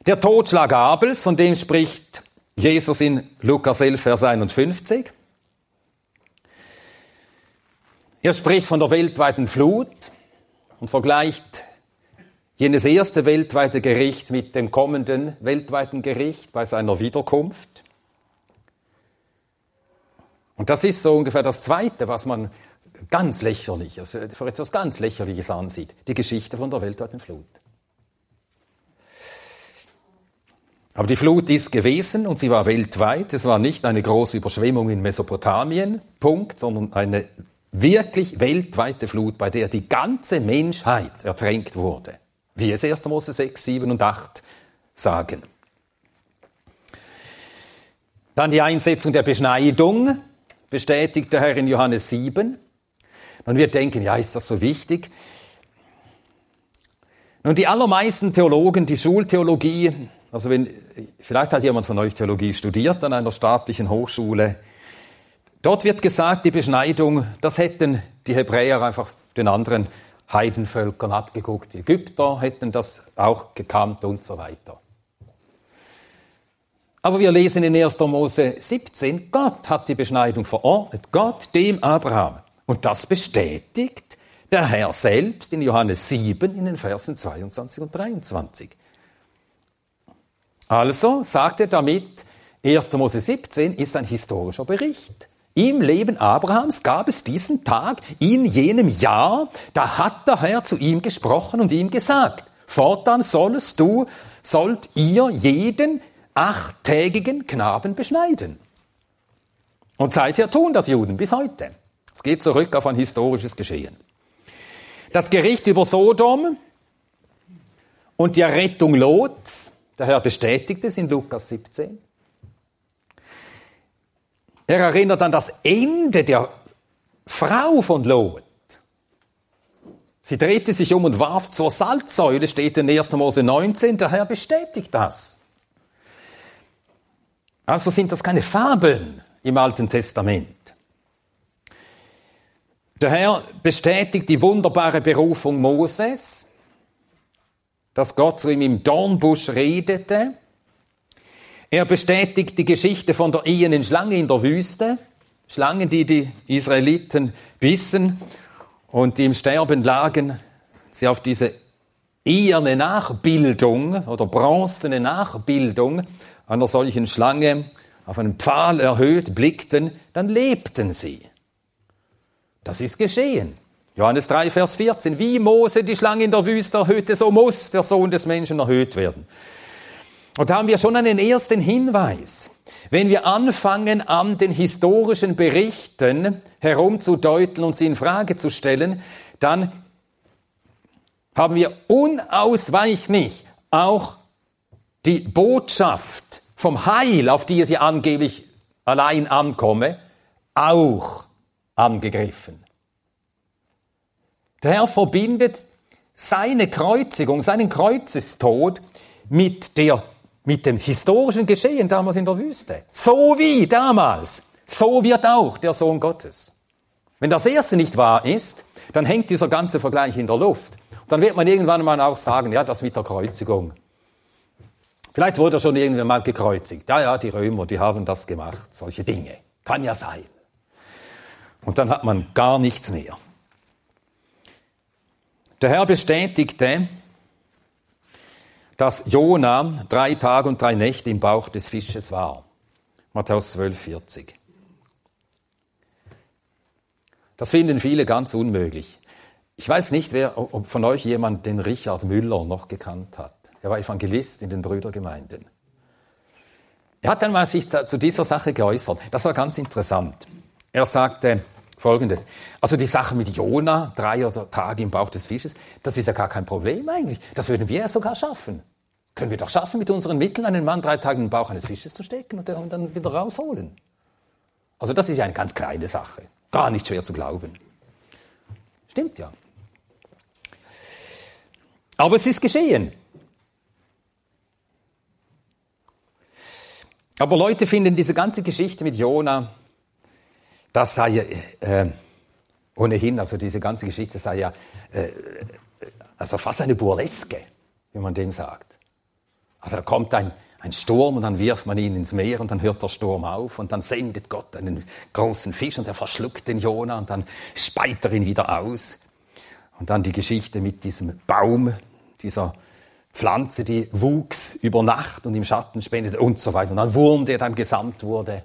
Der Totschlag Abels, von dem spricht Jesus in Lukas elf, Vers einundfünfzig. Er spricht von der weltweiten Flut und vergleicht jenes erste weltweite Gericht mit dem kommenden weltweiten Gericht bei seiner Wiederkunft. Und das ist so ungefähr das Zweite, was man ganz lächerliches, für etwas ganz Lächerliches ansieht. Die Geschichte von der weltweiten Flut. Aber die Flut ist gewesen und sie war weltweit. Es war nicht eine große Überschwemmung in Mesopotamien, Punkt, sondern eine wirklich weltweite Flut, bei der die ganze Menschheit ertränkt wurde. Wie es erster. Mose sechs, sieben und acht sagen. Dann die Einsetzung der Beschneidung, bestätigt der Herr in Johannes sieben. Und wir denken, ja, ist das so wichtig? Nun, die allermeisten Theologen, die Schultheologie, also wenn, vielleicht hat jemand von euch Theologie studiert an einer staatlichen Hochschule, dort wird gesagt, die Beschneidung, das hätten die Hebräer einfach den anderen Heidenvölkern abgeguckt. Die Ägypter hätten das auch gekannt und so weiter. Aber wir lesen in erster. Mose siebzehn, Gott hat die Beschneidung verordnet, Gott dem Abraham. Und das bestätigt der Herr selbst in Johannes sieben in den Versen zweiundzwanzig und dreiundzwanzig. Also sagt er damit, erster. Mose siebzehn ist ein historischer Bericht. Im Leben Abrahams gab es diesen Tag, in jenem Jahr, da hat der Herr zu ihm gesprochen und ihm gesagt, fortan sollst du, sollt ihr jeden achttägigen Knaben beschneiden. Und seither tun das Juden bis heute. Es geht zurück auf ein historisches Geschehen. Das Gericht über Sodom und die Rettung Lots, der Herr bestätigt es in Lukas siebzehn. Er erinnert an das Ende der Frau von Lot. Sie drehte sich um und warf zur Salzsäule, steht in erster. Mose neunzehn, der Herr bestätigt das. Also sind das keine Fabeln im Alten Testament. Der Herr bestätigt die wunderbare Berufung Moses, dass Gott zu ihm im Dornbusch redete. Er bestätigt die Geschichte von der ehenden Schlange in der Wüste. Schlangen, die die Israeliten bissen und die im Sterben lagen, sie auf diese eherne Nachbildung oder bronzene Nachbildung einer solchen Schlange auf einen Pfahl erhöht blickten, dann lebten sie. Das ist geschehen. Johannes drei, Vers vierzehn. Wie Mose die Schlange in der Wüste erhöhte, so muss der Sohn des Menschen erhöht werden. Und da haben wir schon einen ersten Hinweis. Wenn wir anfangen, an den historischen Berichten herumzudeuten und sie in Frage zu stellen, dann haben wir unausweichlich auch die Botschaft vom Heil, auf die es ja angeblich allein ankomme, auch angegriffen. Der Herr verbindet seine Kreuzigung, seinen Kreuzestod mit der Mit dem historischen Geschehen damals in der Wüste. So wie damals, so wird auch der Sohn Gottes. Wenn das erste nicht wahr ist, dann hängt dieser ganze Vergleich in der Luft. Und dann wird man irgendwann mal auch sagen, ja, das mit der Kreuzigung. Vielleicht wurde er schon irgendwann mal gekreuzigt. Ja, ja, die Römer, die haben das gemacht, solche Dinge. Kann ja sein. Und dann hat man gar nichts mehr. Der Herr bestätigte, dass Jona drei Tage und drei Nächte im Bauch des Fisches war. Matthäus zwölf, vierzig. Das finden viele ganz unmöglich. Ich weiß nicht, wer, ob von euch jemand den Richard Müller noch gekannt hat. Er war Evangelist in den Brüdergemeinden. Er hat einmal sich zu dieser Sache geäußert. Das war ganz interessant. Er sagte Folgendes. Also die Sache mit Jona, drei oder Tage im Bauch des Fisches, das ist ja gar kein Problem eigentlich. Das würden wir ja sogar schaffen. Können wir doch schaffen, mit unseren Mitteln einen Mann drei Tage im Bauch eines Fisches zu stecken und den dann wieder rausholen. Also das ist ja eine ganz kleine Sache. Gar nicht schwer zu glauben. Stimmt ja. Aber es ist geschehen. Aber Leute finden diese ganze Geschichte mit Jona, das sei ja äh, ohnehin, also diese ganze Geschichte sei ja äh, also fast eine Burleske, wie man dem sagt. Also da kommt ein, ein Sturm und dann wirft man ihn ins Meer und dann hört der Sturm auf und dann sendet Gott einen großen Fisch und er verschluckt den Jona und dann speit er ihn wieder aus. Und dann die Geschichte mit diesem Baum, dieser Pflanze, die wuchs über Nacht und im Schatten spendete und so weiter. Und ein Wurm, der dann gesandt wurde.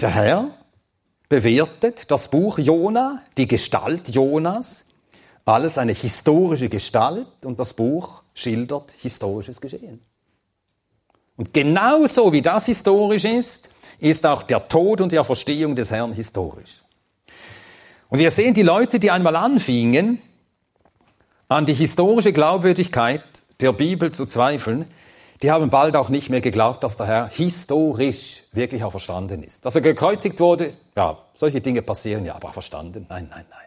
Der Herr bewertet das Buch Jona, die Gestalt Jonas, alles eine historische Gestalt und das Buch schildert historisches Geschehen. Und genauso wie das historisch ist, ist auch der Tod und die Auferstehung des Herrn historisch. Und wir sehen die Leute, die einmal anfingen, an die historische Glaubwürdigkeit der Bibel zu zweifeln, die haben bald auch nicht mehr geglaubt, dass der Herr historisch wirklich auch verstanden ist. Dass er gekreuzigt wurde, ja, solche Dinge passieren ja, aber verstanden? Nein, nein, nein.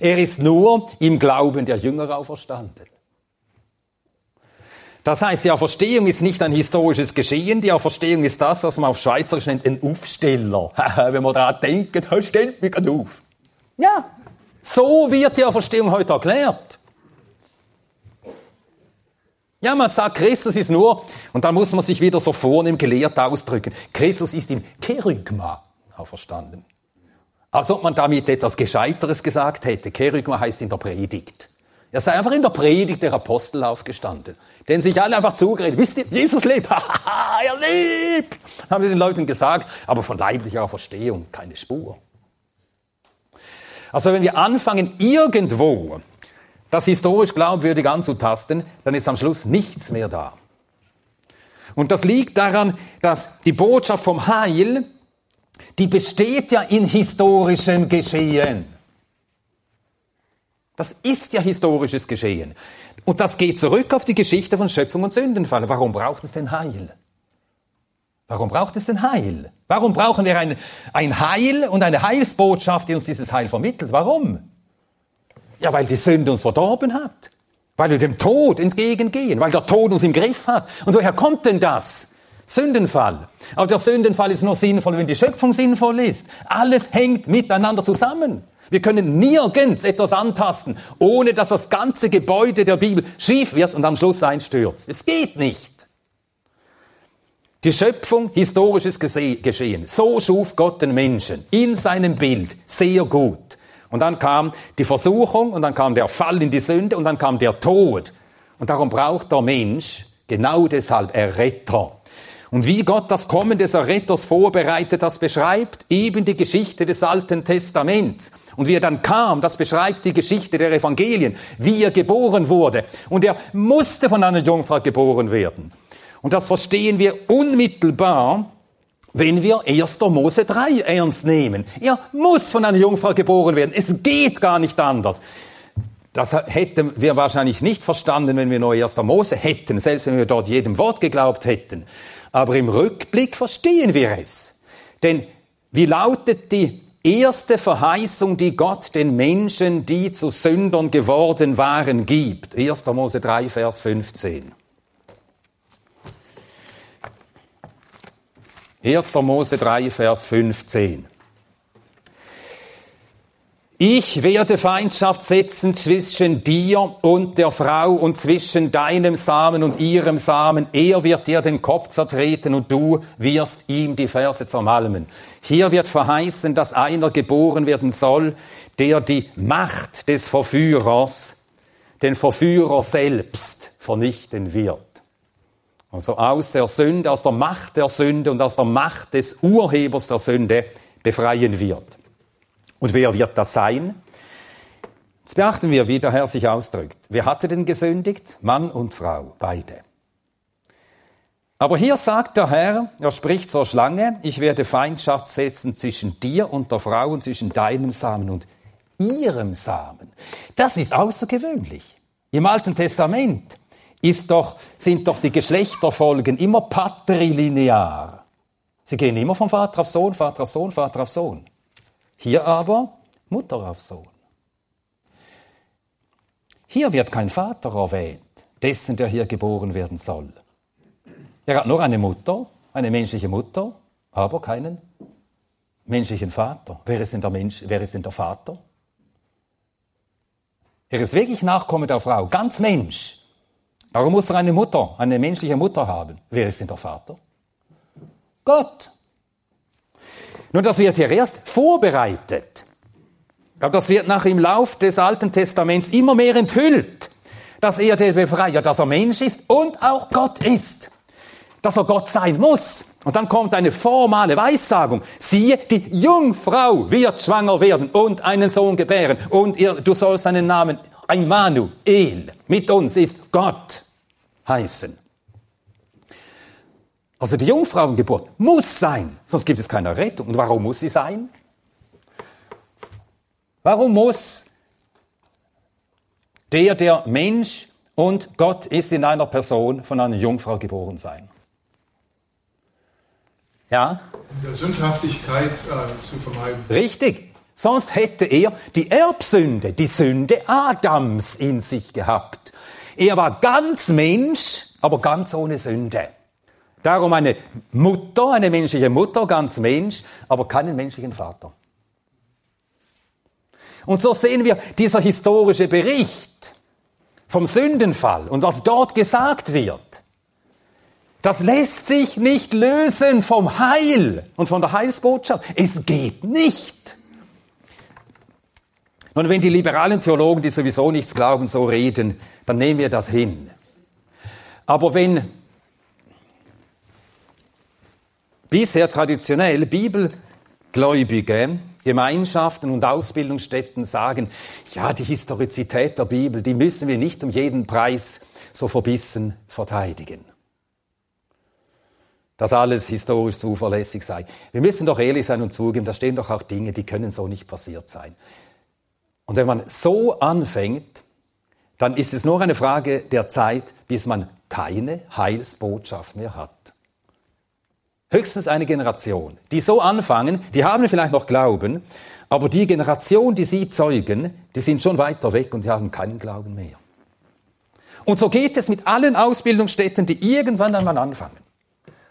Er ist nur im Glauben der Jünger auferstanden. Das heißt, die Auferstehung ist nicht ein historisches Geschehen, die Auferstehung ist das, was man auf Schweizerisch nennt, ein Aufsteller. Wenn man daran denkt, stellt mich gerade auf. Ja, so wird die Auferstehung heute erklärt. Ja, man sagt, Christus ist nur, und dann muss man sich wieder so vornehm gelehrt ausdrücken, Christus ist im Kerygma auferstanden. Als ob man damit etwas Gescheiteres gesagt hätte. Kerygma heißt in der Predigt. Er sei einfach in der Predigt der Apostel aufgestanden. Denen sich alle einfach zugeredet, wisst ihr, Jesus lebt, er lebt, haben wir den Leuten gesagt, aber von leiblicher Auferstehung keine Spur. Also wenn wir anfangen, irgendwo das historisch glaubwürdig anzutasten, dann ist am Schluss nichts mehr da. Und das liegt daran, dass die Botschaft vom Heil, die besteht ja in historischem Geschehen. Das ist ja historisches Geschehen. Und das geht zurück auf die Geschichte von Schöpfung und Sündenfall. Warum braucht es denn Heil? Warum braucht es denn Heil? Warum brauchen wir ein, ein Heil und eine Heilsbotschaft, die uns dieses Heil vermittelt? Warum? Ja, weil die Sünde uns verdorben hat. Weil wir dem Tod entgegengehen. Weil der Tod uns im Griff hat. Und woher kommt denn das? Sündenfall. Aber der Sündenfall ist nur sinnvoll, wenn die Schöpfung sinnvoll ist. Alles hängt miteinander zusammen. Wir können nirgends etwas antasten, ohne dass das ganze Gebäude der Bibel schief wird und am Schluss einstürzt. Es geht nicht. Die Schöpfung, historisches Geschehen. So schuf Gott den Menschen in seinem Bild. Sehr gut. Und dann kam die Versuchung und dann kam der Fall in die Sünde und dann kam der Tod. Und darum braucht der Mensch genau deshalb Erretter. Und wie Gott das Kommen des Erretters vorbereitet, das beschreibt eben die Geschichte des Alten Testaments. Und wie er dann kam, das beschreibt die Geschichte der Evangelien, wie er geboren wurde. Und er musste von einer Jungfrau geboren werden. Und das verstehen wir unmittelbar, wenn wir erster Mose drei ernst nehmen. Er muss von einer Jungfrau geboren werden. Es geht gar nicht anders. Das hätten wir wahrscheinlich nicht verstanden, wenn wir nur erster Mose hätten, selbst wenn wir dort jedem Wort geglaubt hätten. Aber im Rückblick verstehen wir es. Denn wie lautet die erste Verheißung, die Gott den Menschen, die zu Sündern geworden waren, gibt? erster Mose drei, Vers fünfzehn. erster Mose drei, Vers fünfzehn. Ich werde Feindschaft setzen zwischen dir und der Frau und zwischen deinem Samen und ihrem Samen. Er wird dir den Kopf zertreten und du wirst ihm die Ferse zermalmen. Hier wird verheißen, dass einer geboren werden soll, der die Macht des Verführers, den Verführer selbst, vernichten wird. Also aus der Sünde, aus der Macht der Sünde und aus der Macht des Urhebers der Sünde befreien wird. Und wer wird das sein? Jetzt beachten wir, wie der Herr sich ausdrückt. Wer hatte denn gesündigt? Mann und Frau, beide. Aber hier sagt der Herr, er spricht zur Schlange, ich werde Feindschaft setzen zwischen dir und der Frau und zwischen deinem Samen und ihrem Samen. Das ist außergewöhnlich. Im Alten Testament Ist doch, sind doch die Geschlechterfolgen immer patrilinear. Sie gehen immer von Vater auf Sohn, Vater auf Sohn, Vater auf Sohn. Hier aber Mutter auf Sohn. Hier wird kein Vater erwähnt, dessen, der hier geboren werden soll. Er hat nur eine Mutter, eine menschliche Mutter, aber keinen menschlichen Vater. Wer ist denn der Mensch, wer ist denn der Vater? Er ist wirklich Nachkomme der Frau, ganz Mensch. Warum muss er eine Mutter, eine menschliche Mutter haben? Wer ist denn der Vater? Gott. Nun, das wird hier erst vorbereitet. Aber das wird nach im Lauf des Alten Testaments immer mehr enthüllt, dass er der Befreier, dass er Mensch ist und auch Gott ist, dass er Gott sein muss. Und dann kommt eine formale Weissagung. Siehe, die Jungfrau wird schwanger werden und einen Sohn gebären. Und ihr, du sollst seinen Namen Immanuel, mit uns ist Gott, heißen. Also die Jungfrauengeburt muss sein, sonst gibt es keine Rettung. Und warum muss sie sein? Warum muss der, der Mensch und Gott ist, in einer Person von einer Jungfrau geboren sein? Ja? Um der Sündhaftigkeit äh, zu vermeiden. Richtig. Sonst hätte er die Erbsünde, die Sünde Adams in sich gehabt. Er war ganz Mensch, aber ganz ohne Sünde. Darum eine Mutter, eine menschliche Mutter, ganz Mensch, aber keinen menschlichen Vater. Und so sehen wir, dieser historische Bericht vom Sündenfall und was dort gesagt wird, das lässt sich nicht lösen vom Heil und von der Heilsbotschaft. Es geht nicht. Und wenn die liberalen Theologen, die sowieso nichts glauben, so reden, dann nehmen wir das hin. Aber wenn bisher traditionell Bibelgläubige, Gemeinschaften und Ausbildungsstätten sagen, ja, die Historizität der Bibel, die müssen wir nicht um jeden Preis so verbissen verteidigen, dass alles historisch zuverlässig sei. Wir müssen doch ehrlich sein und zugeben, da stehen doch auch Dinge, die können so nicht passiert sein. Und wenn man so anfängt, dann ist es nur eine Frage der Zeit, bis man keine Heilsbotschaft mehr hat. Höchstens eine Generation. Die so anfangen, die haben vielleicht noch Glauben, aber die Generation, die sie zeugen, die sind schon weiter weg und die haben keinen Glauben mehr. Und so geht es mit allen Ausbildungsstätten, die irgendwann einmal anfangen.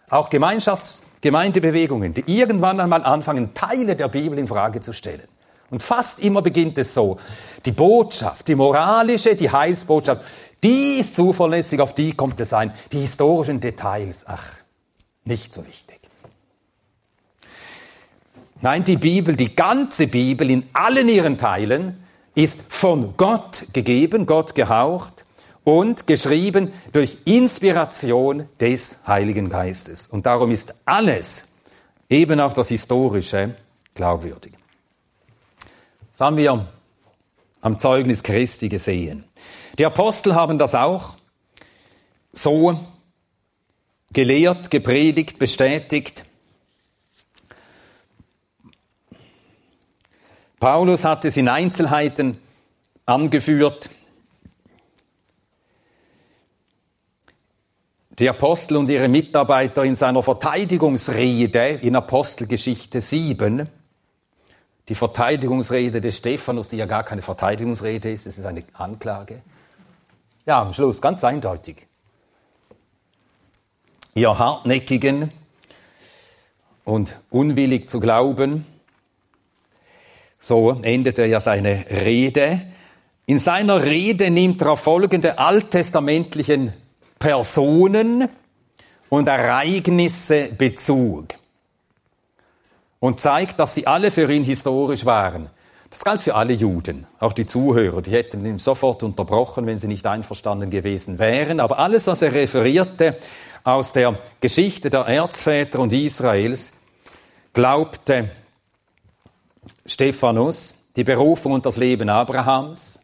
Auch Gemeinschafts-, Gemeindebewegungen, die irgendwann einmal anfangen, Teile der Bibel in Frage zu stellen. Und fast immer beginnt es so. Die Botschaft, die moralische, die Heilsbotschaft, die ist zuverlässig, auf die kommt es ein. Die historischen Details, ach, nicht so wichtig. Nein, die Bibel, die ganze Bibel in allen ihren Teilen ist von Gott gegeben, Gott gehaucht und geschrieben durch Inspiration des Heiligen Geistes. Und darum ist alles, eben auch das Historische, glaubwürdig. Das haben wir am Zeugnis Christi gesehen. Die Apostel haben das auch so gelehrt, gepredigt, bestätigt. Paulus hat es in Einzelheiten angeführt. Die Apostel und ihre Mitarbeiter in seiner Verteidigungsrede in Apostelgeschichte sieben, die Verteidigungsrede des Stephanus, die ja gar keine Verteidigungsrede ist, es ist eine Anklage. Ja, am Schluss, ganz eindeutig. Ihr Hartnäckigen und unwillig zu glauben, so endet er ja seine Rede. In seiner Rede nimmt er folgende alttestamentlichen Personen und Ereignisse Bezug und zeigt, dass sie alle für ihn historisch waren. Das galt für alle Juden, auch die Zuhörer. Die hätten ihn sofort unterbrochen, wenn sie nicht einverstanden gewesen wären. Aber alles, was er referierte aus der Geschichte der Erzväter und Israels, glaubte Stephanus, die Berufung und das Leben Abrahams,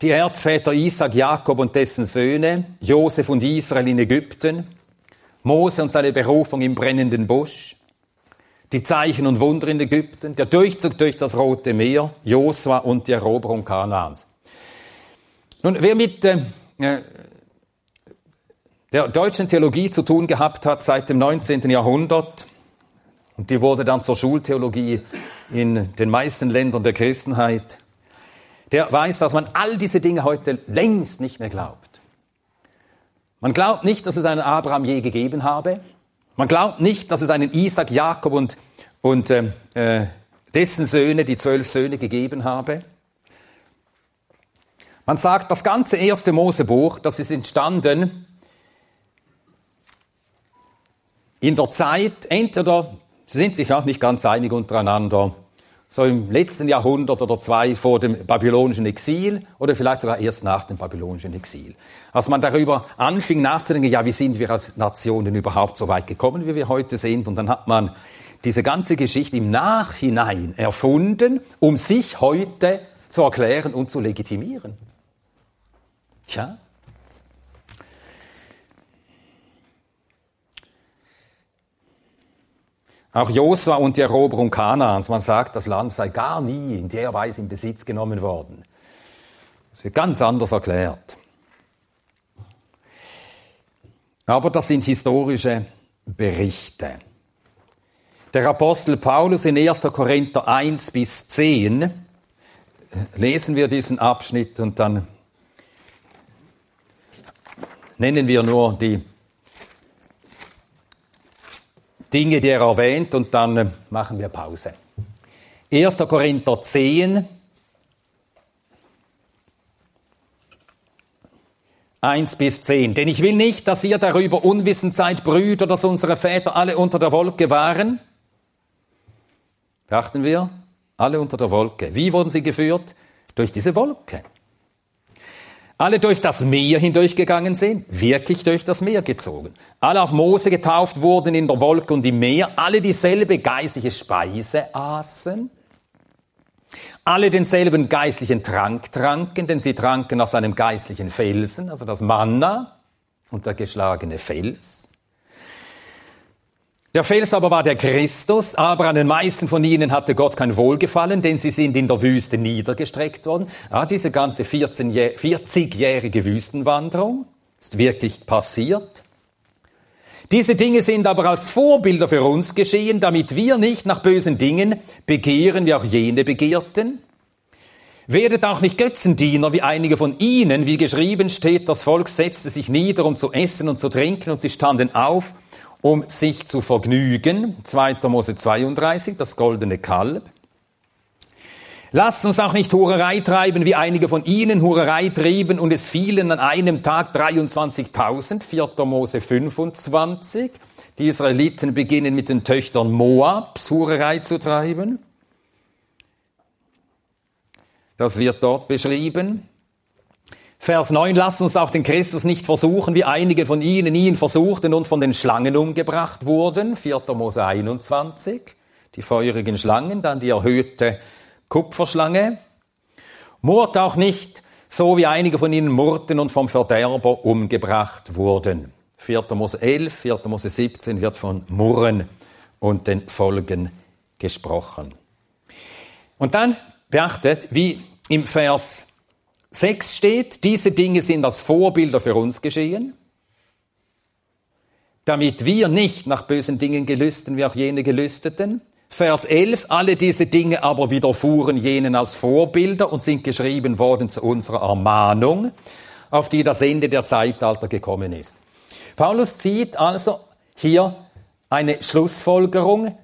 die Erzväter Isaac, Jakob und dessen Söhne, Josef und Israel in Ägypten, Mose und seine Berufung im brennenden Busch, die Zeichen und Wunder in Ägypten, der Durchzug durch das Rote Meer, Josua und die Eroberung Kanaans. Nun, wer mit äh, der deutschen Theologie zu tun gehabt hat seit dem neunzehnten Jahrhundert, und die wurde dann zur Schultheologie in den meisten Ländern der Christenheit, der weiß, dass man all diese Dinge heute längst nicht mehr glaubt. Man glaubt nicht, dass es einen Abraham je gegeben habe. Man glaubt nicht, dass es einen Isaac, Jakob und, und äh, dessen Söhne, die zwölf Söhne, gegeben habe. Man sagt, das ganze erste Mosebuch, das ist entstanden in der Zeit, entweder, sie sind sich auch nicht ganz einig untereinander, so im letzten Jahrhundert oder zwei vor dem babylonischen Exil oder vielleicht sogar erst nach dem babylonischen Exil. Als man darüber anfing nachzudenken, ja, wie sind wir als Nationen überhaupt so weit gekommen, wie wir heute sind? Und dann hat man diese ganze Geschichte im Nachhinein erfunden, um sich heute zu erklären und zu legitimieren. Tja. Auch Josua und die Eroberung Kanaans, man sagt, das Land sei gar nie in der Weise in Besitz genommen worden. Das wird ganz anders erklärt. Aber das sind historische Berichte. Der Apostel Paulus in erster Korinther eins bis zehn, lesen wir diesen Abschnitt und dann nennen wir nur die Dinge, die er erwähnt, und dann machen wir Pause. erster Korinther zehn, eins bis zehn. Denn ich will nicht, dass ihr darüber unwissend seid, Brüder, dass unsere Väter alle unter der Wolke waren. Beachten wir, alle unter der Wolke. Wie wurden sie geführt? Durch diese Wolke. Alle durch das Meer hindurchgegangen sind, wirklich durch das Meer gezogen. Alle auf Mose getauft wurden in der Wolke und im Meer, alle dieselbe geistliche Speise aßen, alle denselben geistlichen Trank tranken, denn sie tranken aus einem geistlichen Felsen, also das Manna und der geschlagene Fels. Der Fels aber war der Christus, aber an den meisten von ihnen hatte Gott kein Wohlgefallen, denn sie sind in der Wüste niedergestreckt worden. Ah, diese ganze vierzigjährige Wüstenwanderung ist wirklich passiert. Diese Dinge sind aber als Vorbilder für uns geschehen, damit wir nicht nach bösen Dingen begehren, wie auch jene begehrten. Werdet auch nicht Götzendiener, wie einige von ihnen, wie geschrieben steht, das Volk setzte sich nieder, um zu essen und zu trinken, und sie standen auf, um sich zu vergnügen, zweiter Mose zweiunddreißig, das goldene Kalb. Lasst uns auch nicht Hurerei treiben, wie einige von ihnen Hurerei trieben, und es fielen an einem Tag dreiundzwanzigtausend, vierter Mose fünfundzwanzig. Die Israeliten beginnen mit den Töchtern Moabs Hurerei zu treiben. Das wird dort beschrieben. Vers neun, lasst uns auch den Christus nicht versuchen, wie einige von ihnen ihn versuchten und von den Schlangen umgebracht wurden. vierter Mose einundzwanzig, die feurigen Schlangen, dann die erhöhte Kupferschlange. Murrt auch nicht, so wie einige von ihnen murrten und vom Verderber umgebracht wurden. vierter Mose elf, vierter Mose siebzehn wird von Murren und den Folgen gesprochen. Und dann beachtet, wie im Vers sechs steht, diese Dinge sind als Vorbilder für uns geschehen, damit wir nicht nach bösen Dingen gelüsten, wie auch jene gelüsteten. Vers elf, alle diese Dinge aber widerfuhren jenen als Vorbilder und sind geschrieben worden zu unserer Ermahnung, auf die das Ende der Zeitalter gekommen ist. Paulus zieht also hier eine Schlussfolgerung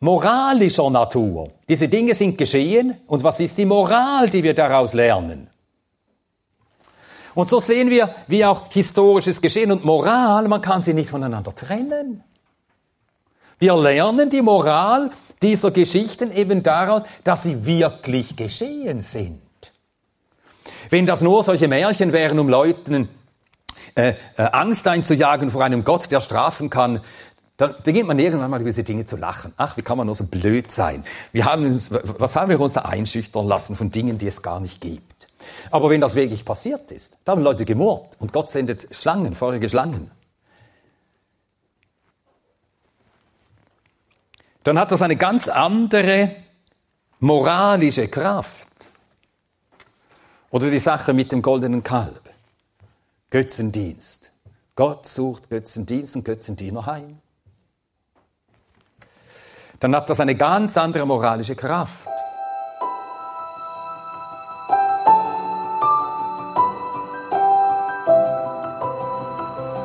moralischer Natur. Diese Dinge sind geschehen, und was ist die Moral, die wir daraus lernen? Und so sehen wir, wie auch historisches Geschehen und Moral, man kann sie nicht voneinander trennen. Wir lernen die Moral dieser Geschichten eben daraus, dass sie wirklich geschehen sind. Wenn das nur solche Märchen wären, um Leuten äh, äh, Angst einzujagen vor einem Gott, der strafen kann, dann beginnt man irgendwann mal über diese Dinge zu lachen. Ach, wie kann man nur so blöd sein? Wir haben uns, was haben wir uns da einschüchtern lassen von Dingen, die es gar nicht gibt? Aber wenn das wirklich passiert ist, da haben Leute gemurrt und Gott sendet Schlangen, feurige Schlangen. Dann hat das eine ganz andere moralische Kraft. Oder die Sache mit dem goldenen Kalb. Götzendienst. Gott sucht Götzendienst und Götzendiener heim. Dann hat das eine ganz andere moralische Kraft.